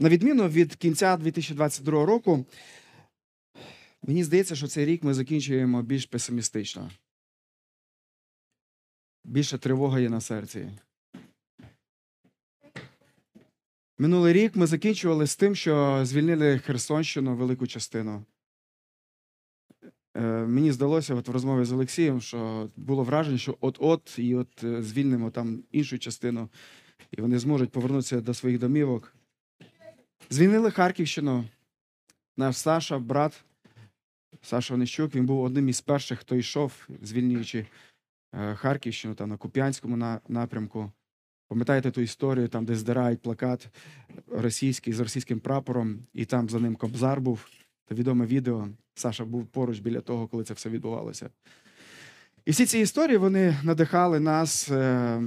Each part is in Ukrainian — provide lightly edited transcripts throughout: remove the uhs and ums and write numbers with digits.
На відміну від кінця 2022 року, мені здається, що цей рік ми закінчуємо більш песимістично. Більше тривога є на серці. Минулий рік ми закінчували з тим, що звільнили Херсонщину, велику частину. Мені здалося от в розмові з Олексієм, що було враження, що от звільнимо там іншу частину, і вони зможуть повернутися до своїх домівок. Звільнили Харківщину. Наш Саша, брат Саша Ваніщук, він був одним із перших, хто йшов, звільнюючи Харківщину, там на Куп'янському напрямку. Пам'ятаєте ту історію, там, де здирають плакат російський з російським прапором, і там за ним Кобзар був. Це відоме відео. Саша був поруч біля того, коли це все відбувалося. І всі ці історії, вони надихали нас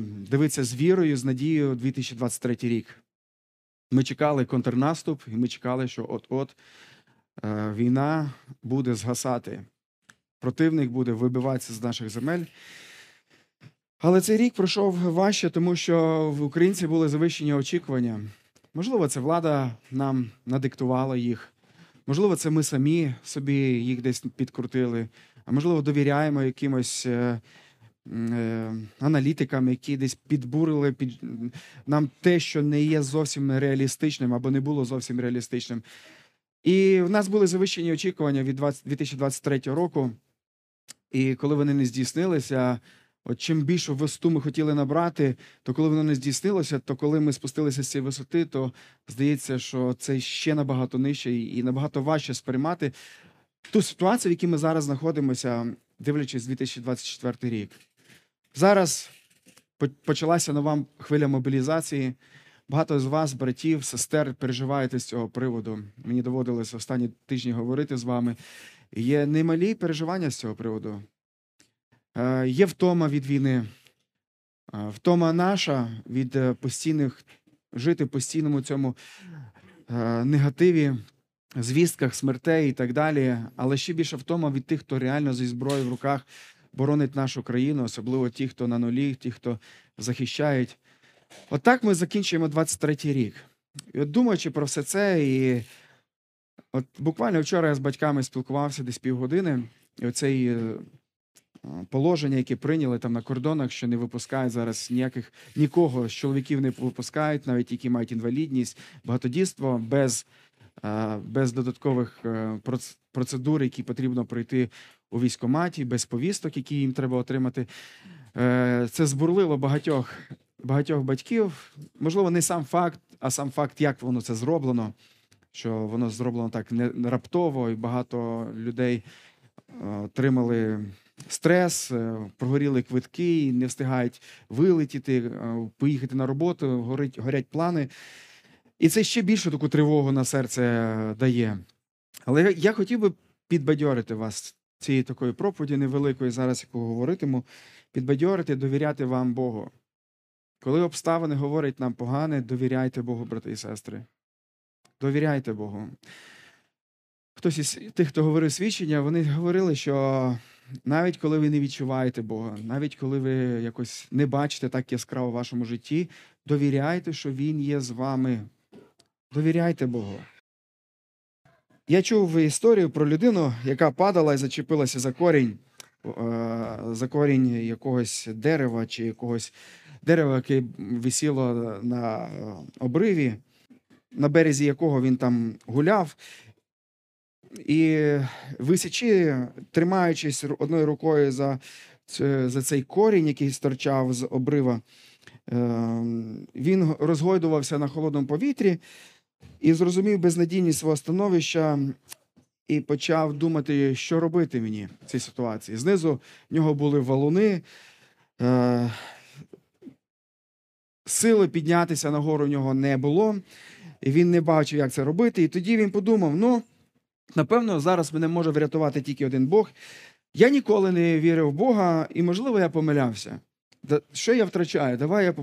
дивитися з вірою, з надією 2023 рік. Ми чекали контрнаступ, і ми чекали, що от-от війна буде згасати. Противник буде вибиватися з наших земель. Але цей рік пройшов важче, тому що в українців були завищені очікування. Можливо, це влада нам надиктувала їх. Можливо, це ми самі собі їх десь підкрутили. А можливо, довіряємо якимось аналітикам, які десь підбурили нам те, що не є зовсім реалістичним або не було зовсім реалістичним. І в нас були завищені очікування від 2023 року. І коли вони не здійснилися, от чим більшу висоту ми хотіли набрати, то коли воно не здійснилося, то коли ми спустилися з цієї висоти, то здається, що це ще набагато нижче і набагато важче сприймати ту ситуацію, в якій ми зараз знаходимося, дивлячись 2024 рік. Зараз почалася нова хвиля мобілізації. Багато з вас, братів, сестер, переживаєте з цього приводу. Мені доводилось останні тижні говорити з вами. Є немалі переживання з цього приводу. Є втома від війни, втома наша від постійних, жити в постійному цьому негативі, звістках, смертей і так далі, але ще більше втома від тих, хто реально зі зброєю в руках боронить нашу країну, особливо ті, хто на нулі, ті, хто захищають. Отак ми закінчуємо 23-й рік. І от думаючи про все це, і от буквально вчора я з батьками спілкувався десь півгодини, і оцей... положення, які прийняли там на кордонах, що не випускають зараз нікого з чоловіків не випускають, навіть які мають інвалідність, багатодітство, без додаткових процедур, які потрібно пройти у військкоматі, без повісток, які їм треба отримати. Це збурлило багатьох батьків. Можливо, не сам факт, а сам факт, як воно це зроблено, що воно зроблено так не раптово, і багато людей отримали... стрес, прогоріли квитки, не встигають вилетіти, поїхати на роботу, горять плани. І це ще більше таку тривогу на серце дає. Але я хотів би підбадьорити вас цією такою проповіді невеликою, зараз яку говоритиму, підбадьорити, довіряти вам Богу. Коли обставини говорять нам погане, довіряйте Богу, брати і сестри. Довіряйте Богу. Хтось із тих, хто говорив свідчення, вони говорили, що навіть коли ви не відчуваєте Бога, навіть коли ви якось не бачите так яскраво в вашому житті, довіряйте, що Він є з вами. Довіряйте Богу. Я чув історію про людину, яка падала і зачепилася за корінь якогось дерева чи якогось дерева, яке висіло на обриві, на березі якого він там гуляв. І висячи, тримаючись одною рукою за цей корінь, який стирчав з обрива, він розгойдувався на холодному повітрі і зрозумів безнадійність свого становища і почав думати, що робити мені в цій ситуації. Знизу в нього були валуни, сили піднятися нагору в нього не було, і він не бачив, як це робити. І тоді він подумав, напевно, зараз мене може врятувати тільки один Бог. Я ніколи не вірив в Бога, і, можливо, я помилявся. Що я втрачаю? Давай я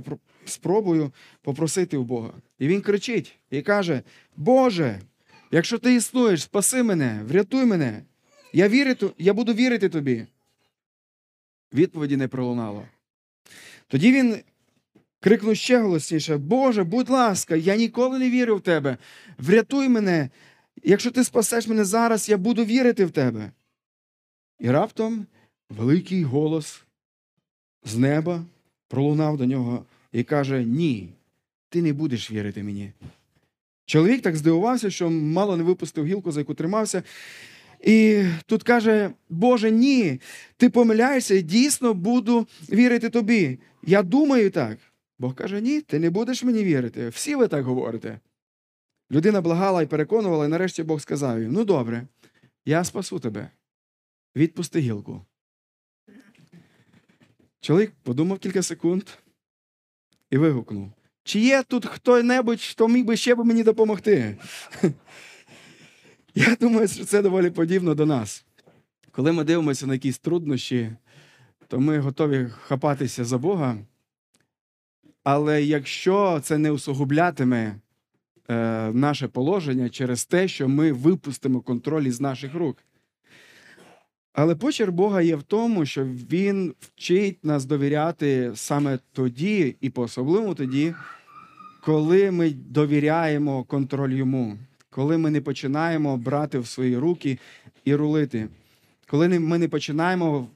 спробую попросити у Бога. І він кричить і каже, Боже, якщо ти існуєш, спаси мене, врятуй мене, я буду вірити тобі. Відповіді не пролунало. Тоді він Крикнув ще голосніше: «Боже, будь ласка, я ніколи не вірив в Тебе. Врятуй мене. Якщо Ти спасеш мене зараз, я буду вірити в Тебе». І раптом великий голос з неба пролунав до нього і каже: «Ні, ти не будеш вірити мені». Чоловік так здивувався, що мало не випустив гілку, за яку тримався. І тут каже: «Боже, ні, ти помиляєшся, і дійсно буду вірити тобі. Я думаю так». Бог каже: «Ні, ти не будеш мені вірити. Всі ви так говорите». Людина благала і переконувала, і нарешті Бог сказав їй: «Ну добре, я спасу тебе. Відпусти гілку». Чоловік подумав кілька секунд і вигукнув: «Чи є тут хто-небудь, хто міг би ще мені допомогти?» Я думаю, що це доволі подібно до нас. Коли ми дивимося на якісь труднощі, то ми готові хапатися за Бога, але якщо це не усугублятиме наше положення через те, що ми випустимо контроль із наших рук. Але почерк Бога є в тому, що Він вчить нас довіряти саме тоді, і по-особливому тоді, коли ми довіряємо контроль Йому. Коли ми не починаємо брати в свої руки і рулити. Коли ми не починаємо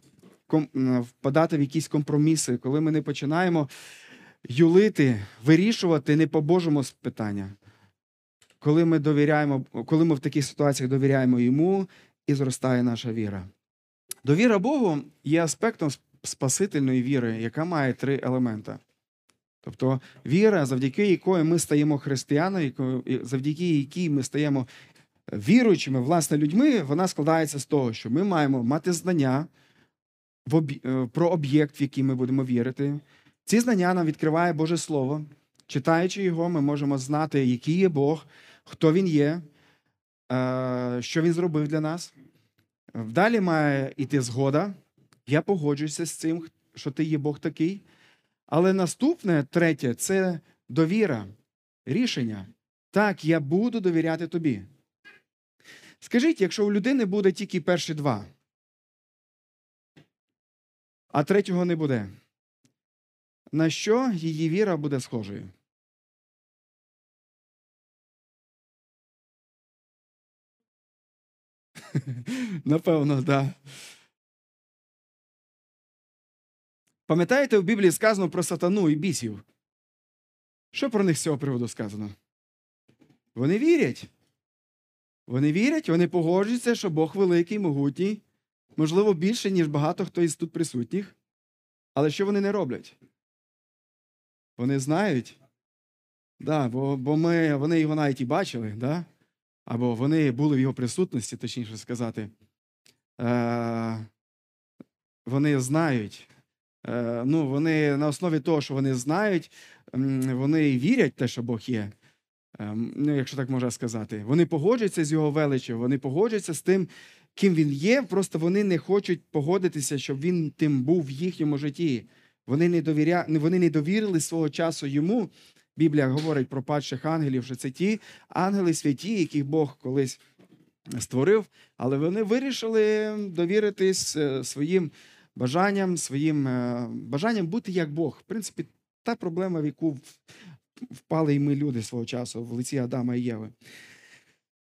впадати в якісь компроміси. Коли ми не починаємо юлити, вирішувати не по-божому питання. Коли ми довіряємо, коли ми в таких ситуаціях довіряємо Йому, і зростає наша віра. Довіра Богу є аспектом спасительної віри, яка має три елемента. Тобто віра, завдяки якої ми стаємо християнами, завдяки якій ми стаємо віруючими, власне, людьми, вона складається з того, що ми маємо мати знання про об'єкт, в який ми будемо вірити. Ці знання нам відкриває Боже Слово. Читаючи його, ми можемо знати, який є Бог, хто Він є, що Він зробив для нас. Далі має йти згода. Я погоджуюся з цим, що ти є Бог такий. Але наступне, третє, це довіра, рішення. Так, я буду довіряти тобі. Скажіть, якщо у людини буде тільки перші два, а третього не буде, на що її віра буде схожою? Напевно, да. Пам'ятаєте, в Біблії сказано про сатану і бісів? Що про них з цього приводу сказано? Вони вірять. Вони вірять, вони погоджуються, що Бог великий, могутній, можливо, більше, ніж багато хто із тут присутніх. Але що вони не роблять? Вони знають, да, бо вони його навіть і бачили, да? Або вони були в його присутності, точніше сказати. Вони знають. Ну, вони на основі того, що вони знають, вони вірять те, що Бог є, якщо так можна сказати. Вони погоджуються з Його величчю, вони погоджуються з тим, ким Він є, просто вони не хочуть погодитися, щоб Він тим був в їхньому житті. Вони не довірили свого часу Йому. Біблія говорить про падших ангелів, що це ті ангели святі, яких Бог колись створив, але вони вирішили довіритись своїм бажанням, бути як Бог. В принципі, та проблема, в яку впали і ми люди свого часу, в лиці Адама і Єви.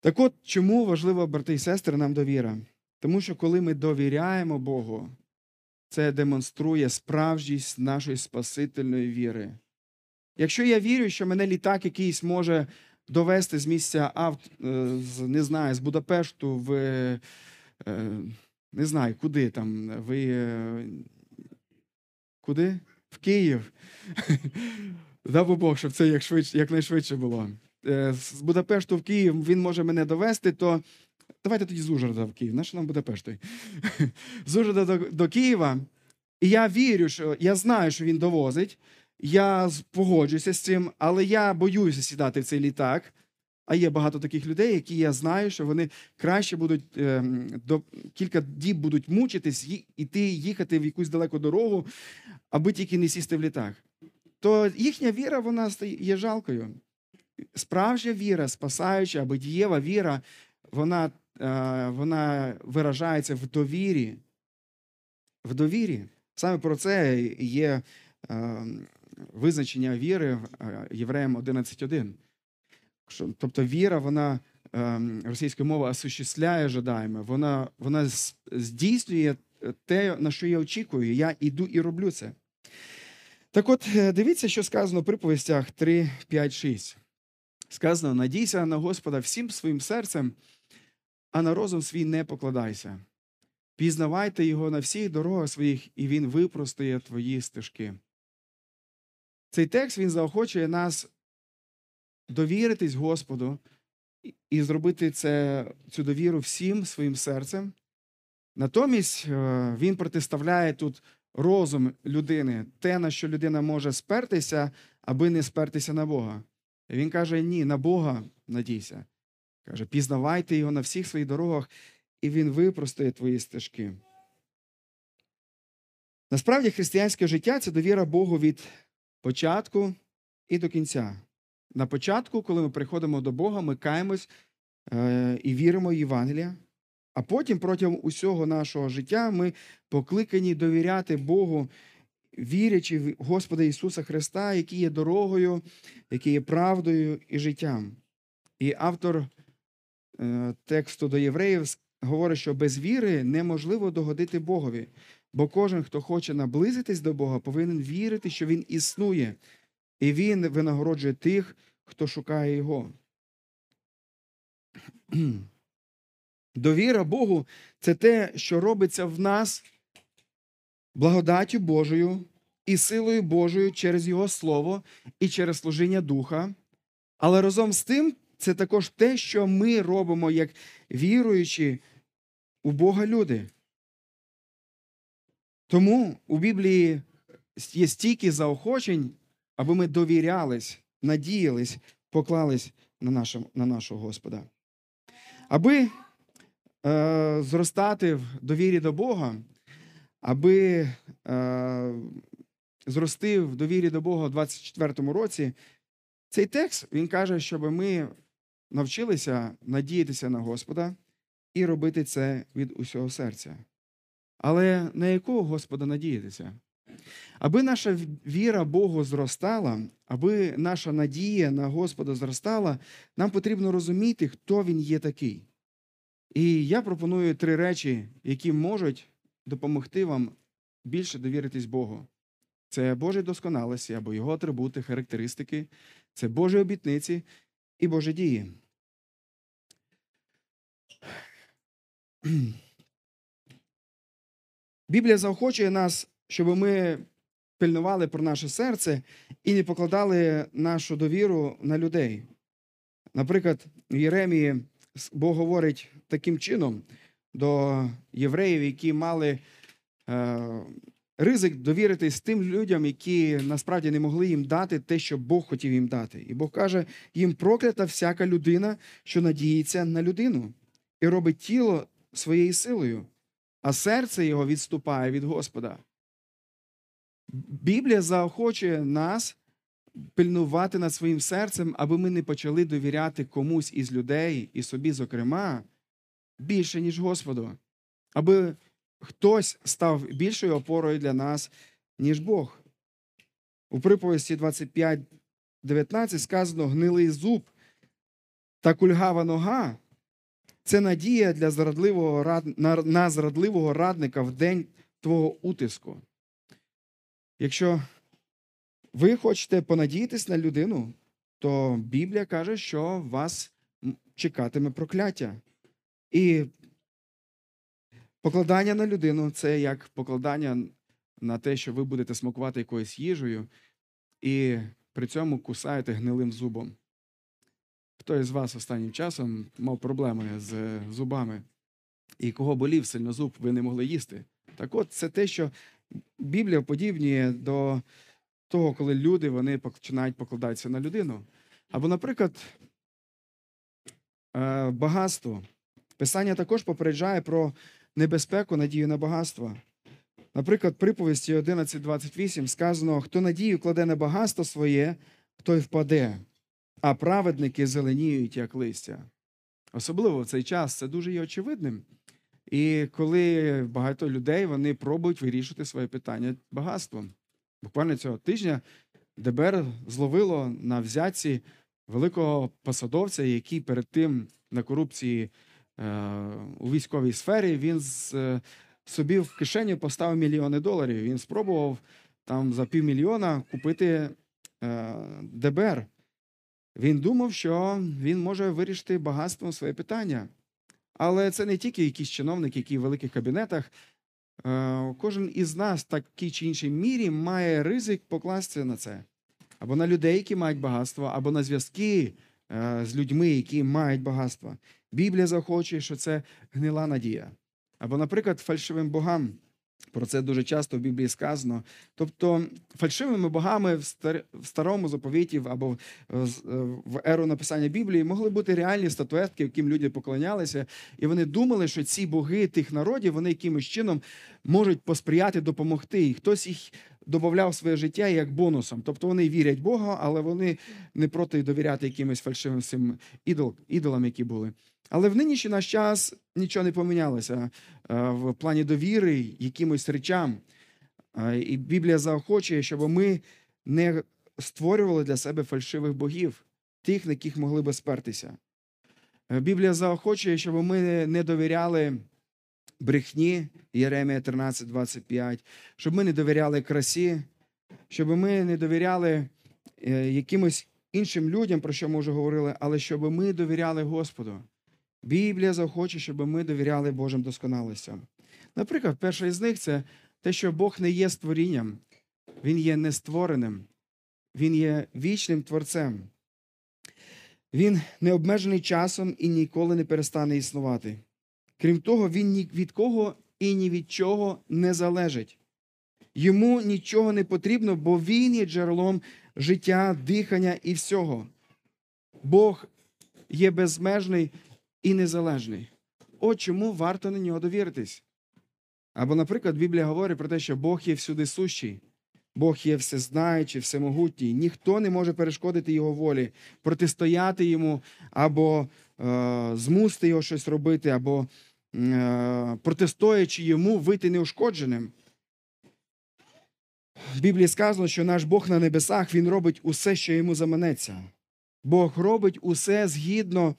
Так от, чому важливо, брати і сестри, нам довіра? Тому що коли ми довіряємо Богу, це демонструє справжність нашої спасительної віри. Якщо я вірю, що мене літак якийсь може довести з місця з Будапешту в... Не знаю, куди там, куди? В Київ. Дай Бог, щоб це якнайшвидше було. З Будапешту в Київ він може мене довести, то давайте тоді з Ужарда в Київ. Нащо нам Будапешт? З Ужарда до Києва. І я вірю, що я знаю, що він довозить. Я погоджуюся з цим, але я боюся сідати в цей літак. А є багато таких людей, які я знаю, що вони краще будуть, до кілька діб будуть мучитись, їхати в якусь далеку дорогу, аби тільки не сісти в літак. То їхня віра, вона є жалкою. Справжня віра, спасаюча, або дієва віра, вона виражається в довірі. В довірі. Саме про це є визначення віри Євреям 11:1. Тобто віра, вона російською мовою осуществляє жадаємо, вона здійснює те, на що я очікую, я йду і роблю це. Так от, дивіться, що сказано в Приповістях 3:5-6. Сказано: «Надійся на Господа всім своїм серцем, а на розум свій не покладайся. Пізнавайте Його на всіх дорогах своїх, і Він випростає твої стежки». Цей текст, він заохочує нас довіритись Господу і зробити цю довіру всім своїм серцем. Натомість він протиставляє тут розум людини, те, на що людина може спертися, аби не спертися на Бога. Він каже: ні, на Бога надійся. Каже: пізнавайте Його на всіх своїх дорогах, і Він випростає твої стежки. Насправді, християнське життя – це довіра Богу від початку і до кінця. На початку, коли ми приходимо до Бога, ми каємось і віримо в Євангелія. А потім, протягом усього нашого життя, ми покликані довіряти Богу, вірячи в Господа Ісуса Христа, який є дорогою, який є правдою і життям. І автор тексту до євреїв говорить, що без віри неможливо догодити Богові, бо кожен, хто хоче наблизитись до Бога, повинен вірити, що Він існує, і Він винагороджує тих, хто шукає Його. Довіра Богу – це те, що робиться в нас благодаттю Божою і силою Божою через Його Слово і через служіння Духа. Але разом з тим, це також те, що ми робимо, як віруючі у Бога люди. Тому у Біблії є стільки заохочень, аби ми довірялись, надіялись, поклались на нашого Господа. Аби зростати в довірі до Бога, аби зрости в довірі до Бога у 24-му році, цей текст, він каже, щоб ми навчилися надіятися на Господа і робити це від усього серця. Але на якого Господа надіятися? Аби наша віра Богу зростала, аби наша надія на Господа зростала, нам потрібно розуміти, хто Він є такий. І я пропоную 3 речі, які можуть допомогти вам більше довіритись Богу. Це Божі досконалості або Його атрибути, характеристики, це Божі обітниці і Божі дії. Біблія заохочує нас, щоб ми пильнували про наше серце і не покладали нашу довіру на людей. Наприклад, в Єремії Бог говорить таким чином до євреїв, які мали ризик довіритись тим людям, які насправді не могли їм дати те, що Бог хотів їм дати. І Бог каже: їм проклята всяка людина, що надіється на людину і робить тіло своєю силою, а серце його відступає від Господа. Біблія заохочує нас пильнувати над своїм серцем, аби ми не почали довіряти комусь із людей, і собі, зокрема, більше, ніж Господу. Аби хтось став більшою опорою для нас, ніж Бог. У Приповісті 25:19 сказано: гнилий зуб та кульгава нога – це надія для зрадливого радника в день твого утиску. Якщо ви хочете понадіятись на людину, то Біблія каже, що вас чекатиме прокляття. І покладання на людину – це як покладання на те, що ви будете смакувати якоюсь їжею і при цьому кусаєте гнилим зубом. Хто із вас останнім часом мав проблеми з зубами? І кого болів сильно зуб, ви не могли їсти? Так от, це те, що Біблія подібнює до того, коли люди, вони починають покладатися на людину. Або, наприклад, багатство. Писання також попереджає про небезпеку надію на багатство. Наприклад, в Приповісті 11:28 сказано: «Хто надію кладе на багатство своє, той впаде, а праведники зеленіють, як листя». Особливо в цей час це дуже є очевидним. І коли багато людей, вони пробують вирішити своє питання багатством. Буквально цього тижня ДБР зловило на взятці великого посадовця, який перед тим на корупції у військовій сфері, він собі в кишеню поставив мільйони доларів. Він спробував там за півмільйона купити ДБР. Він думав, що він може вирішити багатством своє питання. Але це не тільки якісь чиновники, які в великих кабінетах. Кожен із нас в такій чи іншій мірі має ризик покластися на це. Або на людей, які мають багатство, або на зв'язки з людьми, які мають багатство. Біблія заохочує, що це гнила надія. Або, наприклад, фальшивим богам. Про це дуже часто в Біблії сказано. Тобто фальшивими богами в старому заповіті або в еру написання Біблії могли бути реальні статуетки, яким люди поклонялися. І вони думали, що ці боги тих народів, вони якимось чином можуть посприяти, допомогти. І хтось їх додавав в своє життя як бонусом. Тобто вони вірять Богу, але вони не проти довіряти якимось фальшивим цим ідолам, які були. Але в нинішній наш час нічого не помінялося в плані довіри якимось речам. І Біблія заохочує, щоб ми не створювали для себе фальшивих богів, тих, на яких могли би спертися. Біблія заохочує, щоб ми не довіряли брехні, Єремія 13:25, щоб ми не довіряли красі, щоб ми не довіряли якимось іншим людям, про що ми вже говорили, але щоб ми довіряли Господу. Біблія захоче, щоб ми довіряли Божим досконалостям. Наприклад, перша із них – це те, що Бог не є створінням. Він є нествореним. Він є вічним творцем. Він не обмежений часом і ніколи не перестане існувати. Крім того, він ні від кого і ні від чого не залежить. Йому нічого не потрібно, бо він є джерелом життя, дихання і всього. Бог є безмежний і незалежний. От чому варто на нього довіритись. Або, наприклад, Біблія говорить про те, що Бог є всюди сущий. Бог є всезнаючий, всемогутній. Ніхто не може перешкодити його волі, протистояти йому, або змусити його щось робити, або протистоячи йому, вийти неушкодженим. В Біблії сказано, що наш Бог на небесах, він робить усе, що йому заманеться. Бог робить усе згідно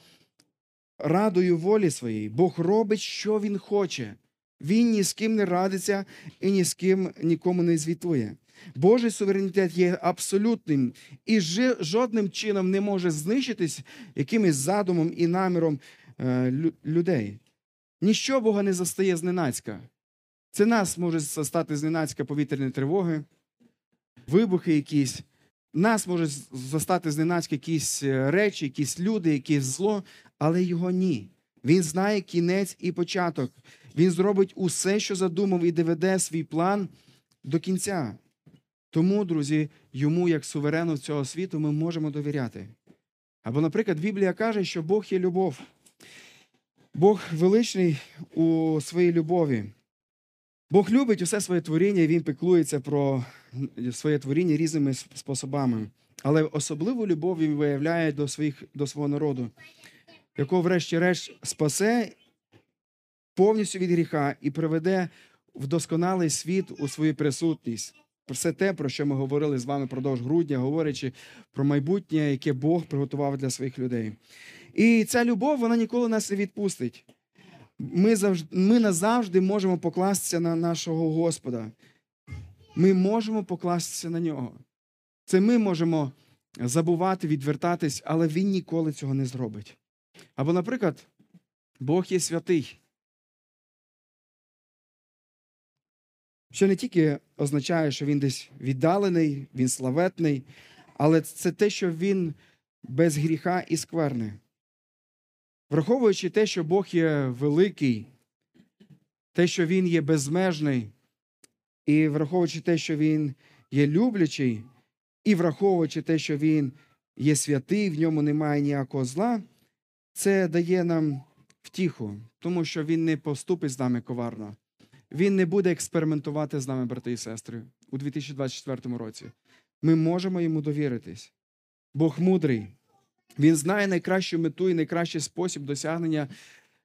радою волі своєї. Бог робить, що він хоче. Він ні з ким не радиться і ні з ким нікому не звітує. Божий суверенітет є абсолютним і жодним чином не може знищитись якимось задумом і наміром людей. Ніщо Бога не застає зненацька. Це нас може застати зненацька повітряні тривоги, вибухи якісь. Нас може застати зненацька якісь речі, якісь люди, якесь зло, але його ні. Він знає кінець і початок. Він зробить усе, що задумав, і доведе свій план до кінця. Тому, друзі, йому, як суверену цього світу, ми можемо довіряти. Або, наприклад, Біблія каже, що Бог є любов. Бог величний у своїй любові. Бог любить усе своє творіння, і він піклується про своє творіння різними способами. Але особливу любов він виявляє до свого народу, якого врешті-решт спасе повністю від гріха і приведе в досконалий світ у свою присутність. Все те, про що ми говорили з вами продовж грудня, говорячи про майбутнє, яке Бог приготував для своїх людей. І ця любов, вона ніколи нас не відпустить. Ми назавжди можемо покластися на нашого Господа. Ми можемо покластися на нього. Це ми можемо забувати, відвертатись, але він ніколи цього не зробить. Або, наприклад, Бог є святий. Що не тільки означає, що він десь віддалений, він славетний, але це те, що він без гріха і скверни. Враховуючи те, що Бог є великий, те, що він є безмежний, і враховуючи те, що він є люблячий, і враховуючи те, що він є святий, в ньому немає ніякого зла, це дає нам втіху, тому що він не поступить з нами коварно. Він не буде експериментувати з нами, брати і сестри, у 2024 році. Ми можемо йому довіритись. Бог мудрий. Він знає найкращу мету і найкращий спосіб досягнення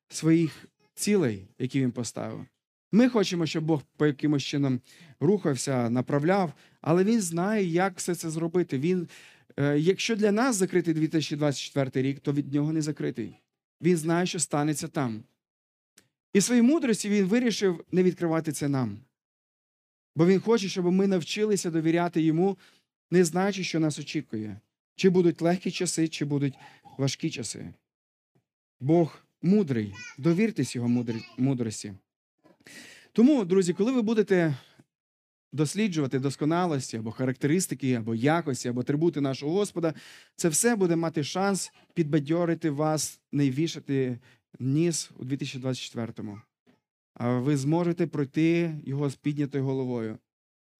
своїх цілей, які він поставив. Ми хочемо, щоб Бог по якимось чином рухався, направляв, але Він знає, як все це зробити. Він, якщо для нас закритий 2024 рік, то від нього не закритий. Він знає, що станеться там. І своїй мудрості Він вирішив не відкривати це нам. Бо Він хоче, щоб ми навчилися довіряти Йому, не знаючи, що нас очікує. Чи будуть легкі часи, чи будуть важкі часи. Бог мудрий. Довіртесь Його мудрості. Тому, друзі, коли ви будете досліджувати досконалості, або характеристики, або якості, або атрибути нашого Господа, це все буде мати шанс підбадьорити вас, не вішати ніс у 2024-му. А ви зможете пройти його з піднятою головою.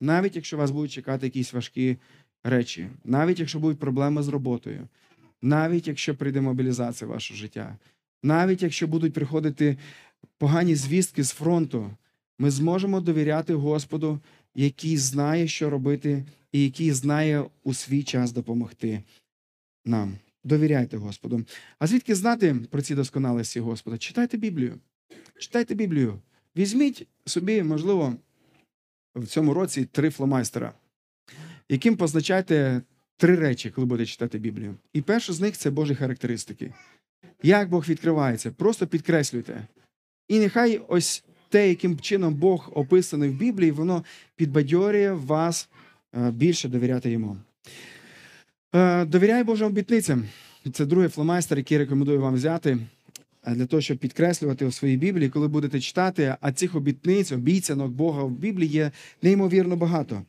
Навіть якщо вас будуть чекати якісь важкі речі, навіть якщо будуть проблеми з роботою, навіть якщо прийде мобілізація в ваше життя, навіть якщо будуть приходити погані звістки з фронту, ми зможемо довіряти Господу, який знає, що робити, і який знає у свій час допомогти нам. Довіряйте Господу. А звідки знати про ці досконалості Господа? Читайте Біблію. Читайте Біблію. Візьміть собі, можливо, в цьому році 3 фломайстера, яким позначайте 3 речі, коли будете читати Біблію. І перше з них – це Божі характеристики. Як Бог відкривається? Просто підкреслюйте. І нехай ось те, яким чином Бог описаний в Біблії, воно підбадьорює вас більше довіряти Йому. Довіряй Божим обітницям. Це другий фломайстер, який рекомендую вам взяти для того, щоб підкреслювати у своїй Біблії, коли будете читати, а цих обітниць, обіцянок Бога в Біблії є неймовірно багато.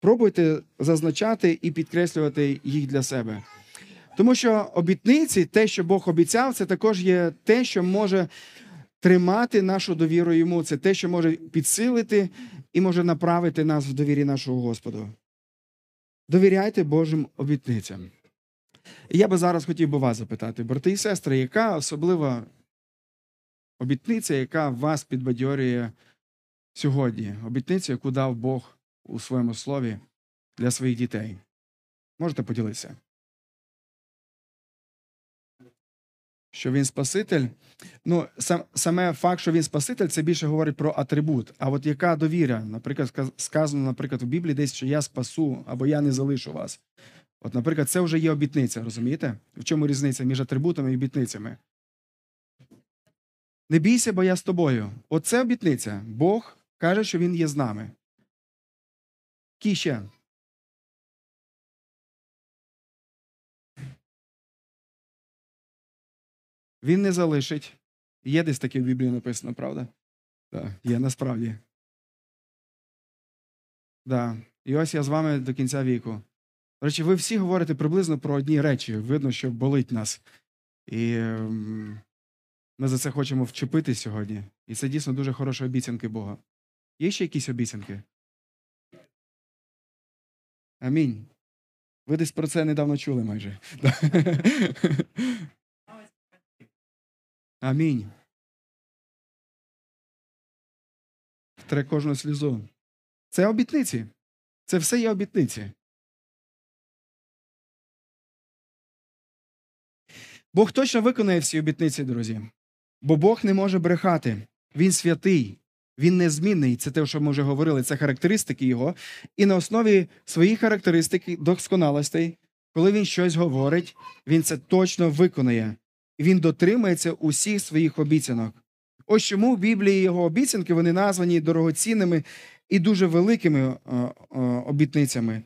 Пробуйте зазначати і підкреслювати їх для себе. Тому що обітниці, те, що Бог обіцяв, це також є те, що може тримати нашу довіру Йому. Це те, що може підсилити і може направити нас в довірі нашого Господу. Довіряйте Божим обітницям. І я би зараз хотів би вас запитати, брати і сестри, яка особлива обітниця, яка вас підбадьорює сьогодні? Обітниця, яку дав Бог у своєму слові для своїх дітей. Можете поділитися? Що він спаситель? Ну, саме факт, що він спаситель, це більше говорить про атрибут. А от яка довіра? Наприклад, сказано, наприклад, в Біблії десь, що я спасу, або я не залишу вас. От, наприклад, це вже є обітниця, розумієте? В чому різниця між атрибутами і обітницями? Не бійся, бо я з тобою. Оце обітниця. Бог каже, що він є з нами. Які ще? Він не залишить. Є десь таке в Біблії написано, правда? Так, є насправді. Так. І ось я з вами до кінця віку. До речі, ви всі говорите приблизно про одні речі. Видно, що болить нас. І ми за це хочемо вчепити сьогодні. І це дійсно дуже хороші обіцянки Бога. Є ще якісь обіцянки? Амінь. Ви десь про це недавно чули майже. Амінь. Втре кожну слізу. Це обітниці. Це все є обітниці. Бог точно виконує всі обітниці, друзі. Бо Бог не може брехати. Він святий. Він незмінний. Це те, що ми вже говорили. Це характеристики його. І на основі своїх характеристик, досконалостей, коли він щось говорить, він це точно виконує. Він дотримається усіх своїх обіцянок. Ось чому в Біблії його обіцянки, вони названі дорогоцінними і дуже великими обітницями.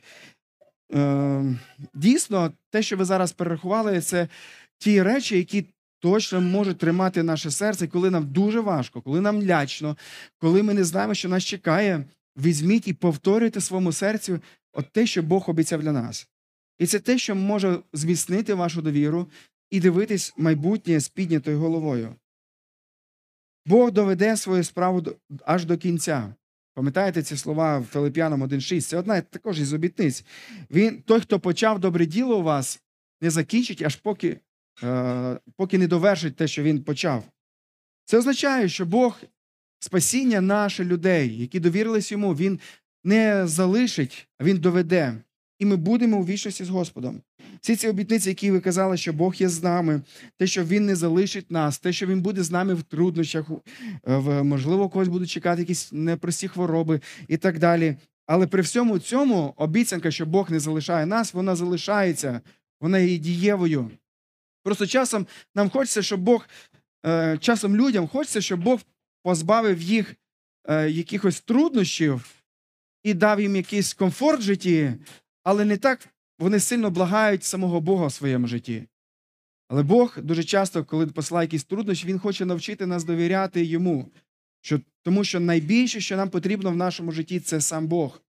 Дійсно, те, що ви зараз перерахували, це ті речі, які точно можуть тримати наше серце, коли нам дуже важко, коли нам лячно, коли ми не знаємо, що нас чекає. Візьміть і повторюйте своєму серцю от те, що Бог обіцяв для нас. І це те, що може зміцнити вашу довіру, і дивитись майбутнє з піднятою головою. Бог доведе свою справу аж до кінця. Пам'ятаєте ці слова в Филипійцям 1:6? Це одна також із обітниць. Він, той, хто почав добре діло у вас, не закінчить, аж поки не довершить те, що він почав. Це означає, що Бог спасіння наших людей, які довірились йому, він не залишить, а він доведе. І ми будемо у вічності з Господом. Всі ці обітниці, які ви казали, що Бог є з нами, те, що Він не залишить нас, те, що Він буде з нами в труднощах, можливо, когось будуть чекати якісь непрості хвороби і так далі. Але при всьому цьому обіцянка, що Бог не залишає нас, вона залишається, вона є дієвою. Просто часом нам хочеться, щоб Бог, часом людям хочеться, щоб Бог позбавив їх якихось труднощів і дав їм якийсь комфорт в житті, але не так вони сильно благають самого Бога в своєму житті. Але Бог дуже часто, коли посилає якісь труднощі, Він хоче навчити нас довіряти Йому. Тому що найбільше, що нам потрібно в нашому житті, це сам Бог.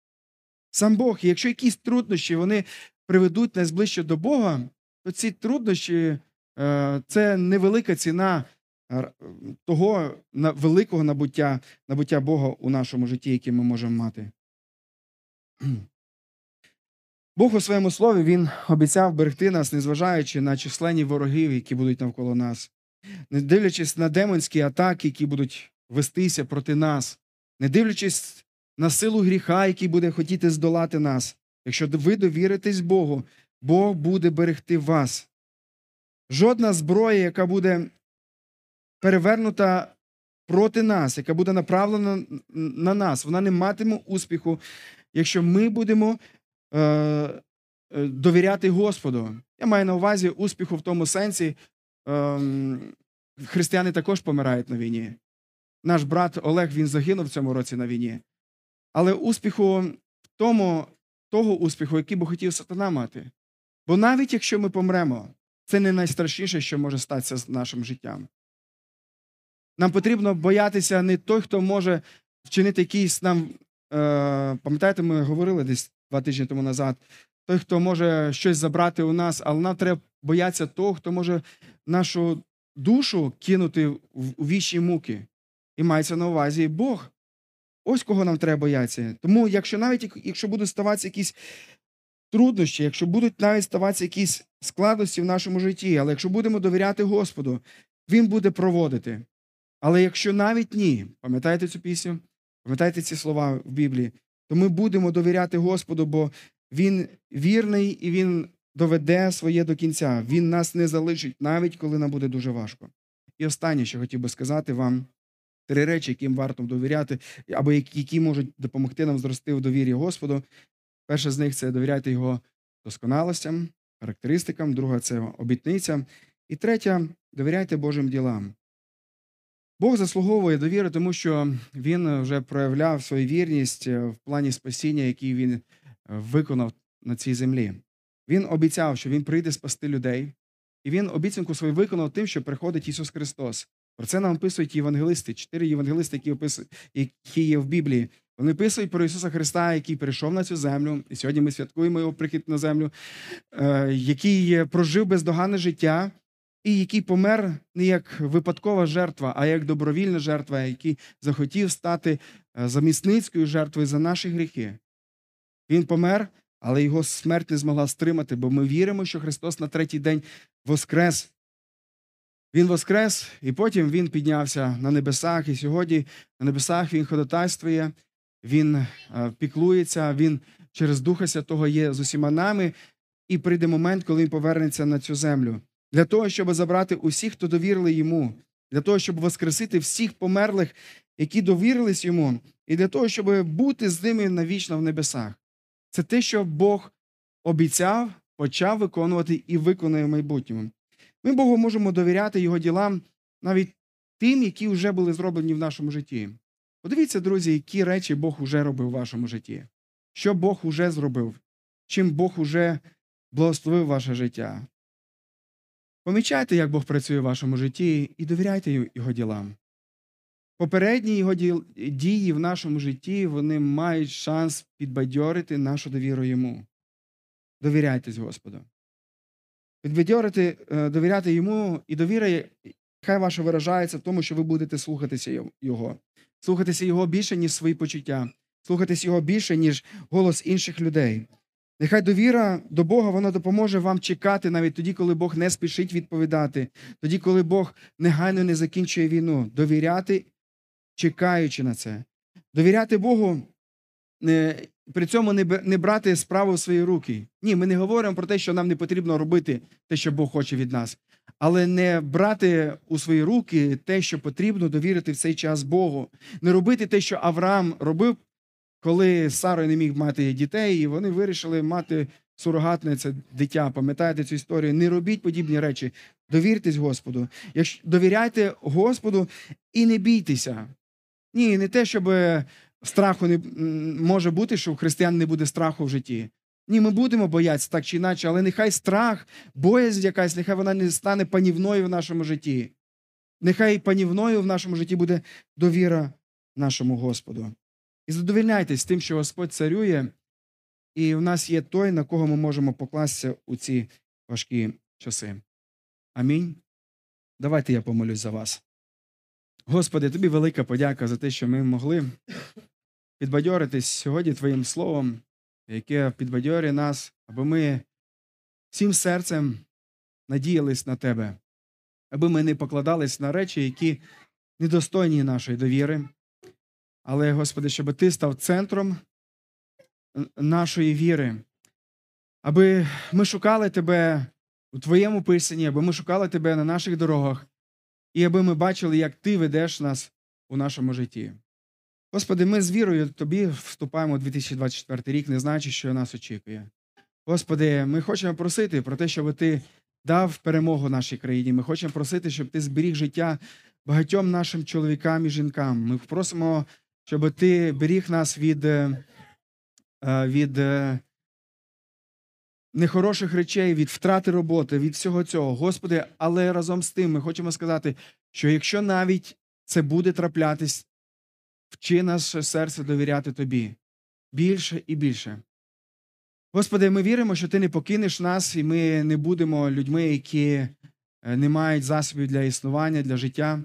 Сам Бог. І якщо якісь труднощі, вони приведуть нас ближче до Бога, то ці труднощі – це невелика ціна того великого набуття Бога у нашому житті, яке ми можемо мати. Бог у своєму слові, Він обіцяв берегти нас, незважаючи на численні ворогів, які будуть навколо нас. Не дивлячись на демонські атаки, які будуть вестися проти нас. Не дивлячись на силу гріха, який буде хотіти здолати нас. Якщо ви довіритесь Богу, Бог буде берегти вас. Жодна зброя, яка буде перевернута проти нас, яка буде направлена на нас, вона не матиме успіху, якщо ми будемо довіряти Господу. Я маю на увазі успіху в тому сенсі, християни також помирають на війні. Наш брат Олег, він загинув в цьому році на війні. Але успіху в тому, того успіху, який би хотів сатана мати. Бо навіть якщо ми помремо, це не найстрашніше, що може статися з нашим життям. Нам потрібно боятися не той, хто може вчинити якийсь нам... пам'ятаєте, ми говорили десь 2 тижні тому назад, той, хто може щось забрати у нас, але нам треба боятися того, хто може нашу душу кинути у вічні муки. І мається на увазі Бог. Ось кого нам треба боятися. Тому, якщо навіть якщо будуть ставатися якісь труднощі, якщо будуть навіть ставатися якісь складності в нашому житті, але якщо будемо довіряти Господу, Він буде проводити. Але якщо навіть ні, пам'ятаєте цю пісню? Пам'ятаєте ці слова в Біблії? То ми будемо довіряти Господу, бо Він вірний і Він доведе своє до кінця. Він нас не залишить, навіть коли нам буде дуже важко. І останнє, що хотів би сказати вам, 3 речі, яким варто довіряти, або які можуть допомогти нам зрости в довірі Господу. Перше з них – це довіряти Його досконалостям, характеристикам. Друге – це обітницям. І третє – довіряйте Божим ділам. Бог заслуговує довіри, тому що Він вже проявляв свою вірність в плані спасіння, який Він виконав на цій землі. Він обіцяв, що Він прийде спасти людей, і Він обіцянку свою виконав тим, що приходить Ісус Христос. Про це нам описують євангелисти, 4 євангелисти, які є в Біблії. Вони описують про Ісуса Христа, який прийшов на цю землю, і сьогодні ми святкуємо Його прихід на землю, який прожив бездоганне життя, і який помер не як випадкова жертва, а як добровільна жертва, який захотів стати замісницькою жертвою за наші гріхи. Він помер, але Його смерть не змогла стримати, бо ми віримо, що Христос на 3-й день воскрес. Він воскрес, і потім Він піднявся на небесах, і сьогодні на небесах Він ходатайствує, Він піклується, Він через Духа Святого є з усіма нами, і прийде момент, коли Він повернеться на цю землю. Для того, щоб забрати усіх, хто довірили Йому, для того, щоб воскресити всіх померлих, які довірились Йому, і для того, щоб бути з ними навічно в небесах. Це те, що Бог обіцяв, почав виконувати і виконує в майбутньому. Ми Богу можемо довіряти Його ділам, навіть тим, які вже були зроблені в нашому житті. Подивіться, друзі, які речі Бог уже робив в вашому житті. Що Бог уже зробив? Чим Бог уже благословив ваше життя? Помічайте, як Бог працює в вашому житті, і довіряйте Його ділам. Попередні Його дії в нашому житті, вони мають шанс підбадьорити нашу довіру Йому. Довіряйтесь Господу. Підбадьорити, довіряти Йому, і довіра, хай ваша виражається в тому, що ви будете слухатися Його. Слухатися Його більше, ніж свої почуття. Слухатися Його більше, ніж голос інших людей. Нехай довіра до Бога, вона допоможе вам чекати навіть тоді, коли Бог не спішить відповідати, тоді, коли Бог негайно не закінчує війну. Довіряти, чекаючи на це. Довіряти Богу при цьому не брати справу в свої руки. Ні, ми не говоримо про те, що нам не потрібно робити те, що Бог хоче від нас. Але не брати у свої руки те, що потрібно довірити в цей час Богу. Не робити те, що Авраам робив, коли з Сарою не міг мати дітей, і вони вирішили мати сурогатне це дитя. Пам'ятаєте цю історію? Не робіть подібні речі. Довіртесь Господу. Довіряйте Господу і не бійтеся. Ні, не те, щоб страху не може бути, що у християн не буде страху в житті. Ні, ми будемо боятися так чи інакше, але нехай страх, боязнь якась, нехай вона не стане панівною в нашому житті. Нехай панівною в нашому житті буде довіра нашому Господу. І задовольняйтесь тим, що Господь царює, і в нас є той, на кого ми можемо покластися у ці важкі часи. Амінь. Давайте я помолюсь за вас. Господи, Тобі велика подяка за те, що ми могли підбадьоритись сьогодні Твоїм словом, яке підбадьорює нас, аби ми всім серцем надіялись на Тебе, аби ми не покладались на речі, які недостойні нашої довіри. Але, Господи, щоб Ти став центром нашої віри, аби ми шукали Тебе у Твоєму писанні, аби ми шукали Тебе на наших дорогах, і аби ми бачили, як Ти ведеш нас у нашому житті. Господи, ми з вірою Тобі вступаємо у 2024 рік, не знаючи, що нас очікує. Господи, ми хочемо просити про те, щоб Ти дав перемогу нашій країні. Ми хочемо просити, щоб Ти зберіг життя багатьом нашим чоловікам і жінкам. Ми просимо, щоб Ти беріг нас від нехороших речей, від втрати роботи, від всього цього. Господи, але разом з тим ми хочемо сказати, що якщо навіть це буде траплятись, вчи наше серце довіряти Тобі більше і більше. Господи, ми віримо, що Ти не покинеш нас, і ми не будемо людьми, які не мають засобів для існування, для життя.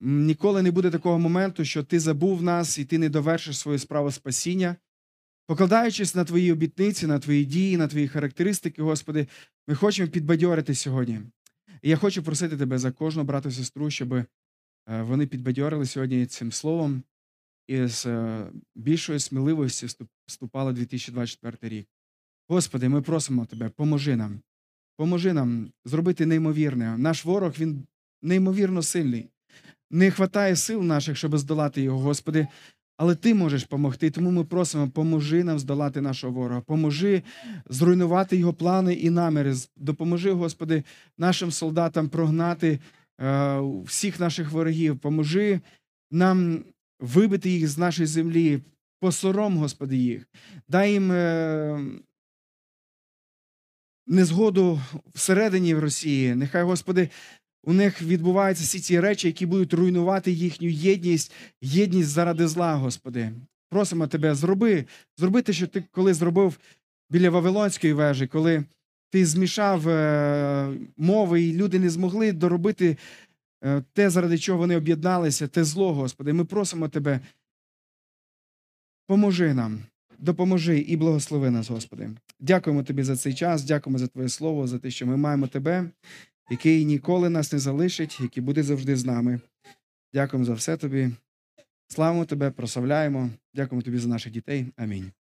Ніколи не буде такого моменту, що Ти забув нас, і Ти не довершиш свою справу спасіння. Покладаючись на Твої обітниці, на Твої дії, на Твої характеристики, Господи, ми хочемо підбадьорити сьогодні. І я хочу просити Тебе за кожного брата і сестру, щоб вони підбадьорили сьогодні цим словом і з більшою сміливості вступали 2024 рік. Господи, ми просимо Тебе, поможи нам. Поможи нам зробити неймовірне. Наш ворог, він неймовірно сильний. Не хватає сил наших, щоб здолати його, Господи. Але Ти можеш помогти, тому ми просимо, поможи нам здолати нашого ворога, поможи зруйнувати його плани і наміри, допоможи, Господи, нашим солдатам прогнати всіх наших ворогів, поможи нам вибити їх з нашої землі, посором, Господи, їх, дай їм незгоду всередині в Росії, нехай, Господи, у них відбуваються всі ці речі, які будуть руйнувати їхню єдність, єдність заради зла, Господи. Просимо Тебе, зроби те, що Ти коли зробив біля Вавилонської вежі, коли Ти змішав мови, і люди не змогли доробити те, заради чого вони об'єдналися, те зло, Господи. Ми просимо Тебе, поможи нам, допоможи і благослови нас, Господи. Дякуємо Тобі за цей час, дякуємо за Твоє слово, за те, що ми маємо Тебе, який ніколи нас не залишить, який буде завжди з нами. Дякуємо за все Тобі. Славимо Тебе, прославляємо. Дякуємо Тобі за наших дітей. Амінь.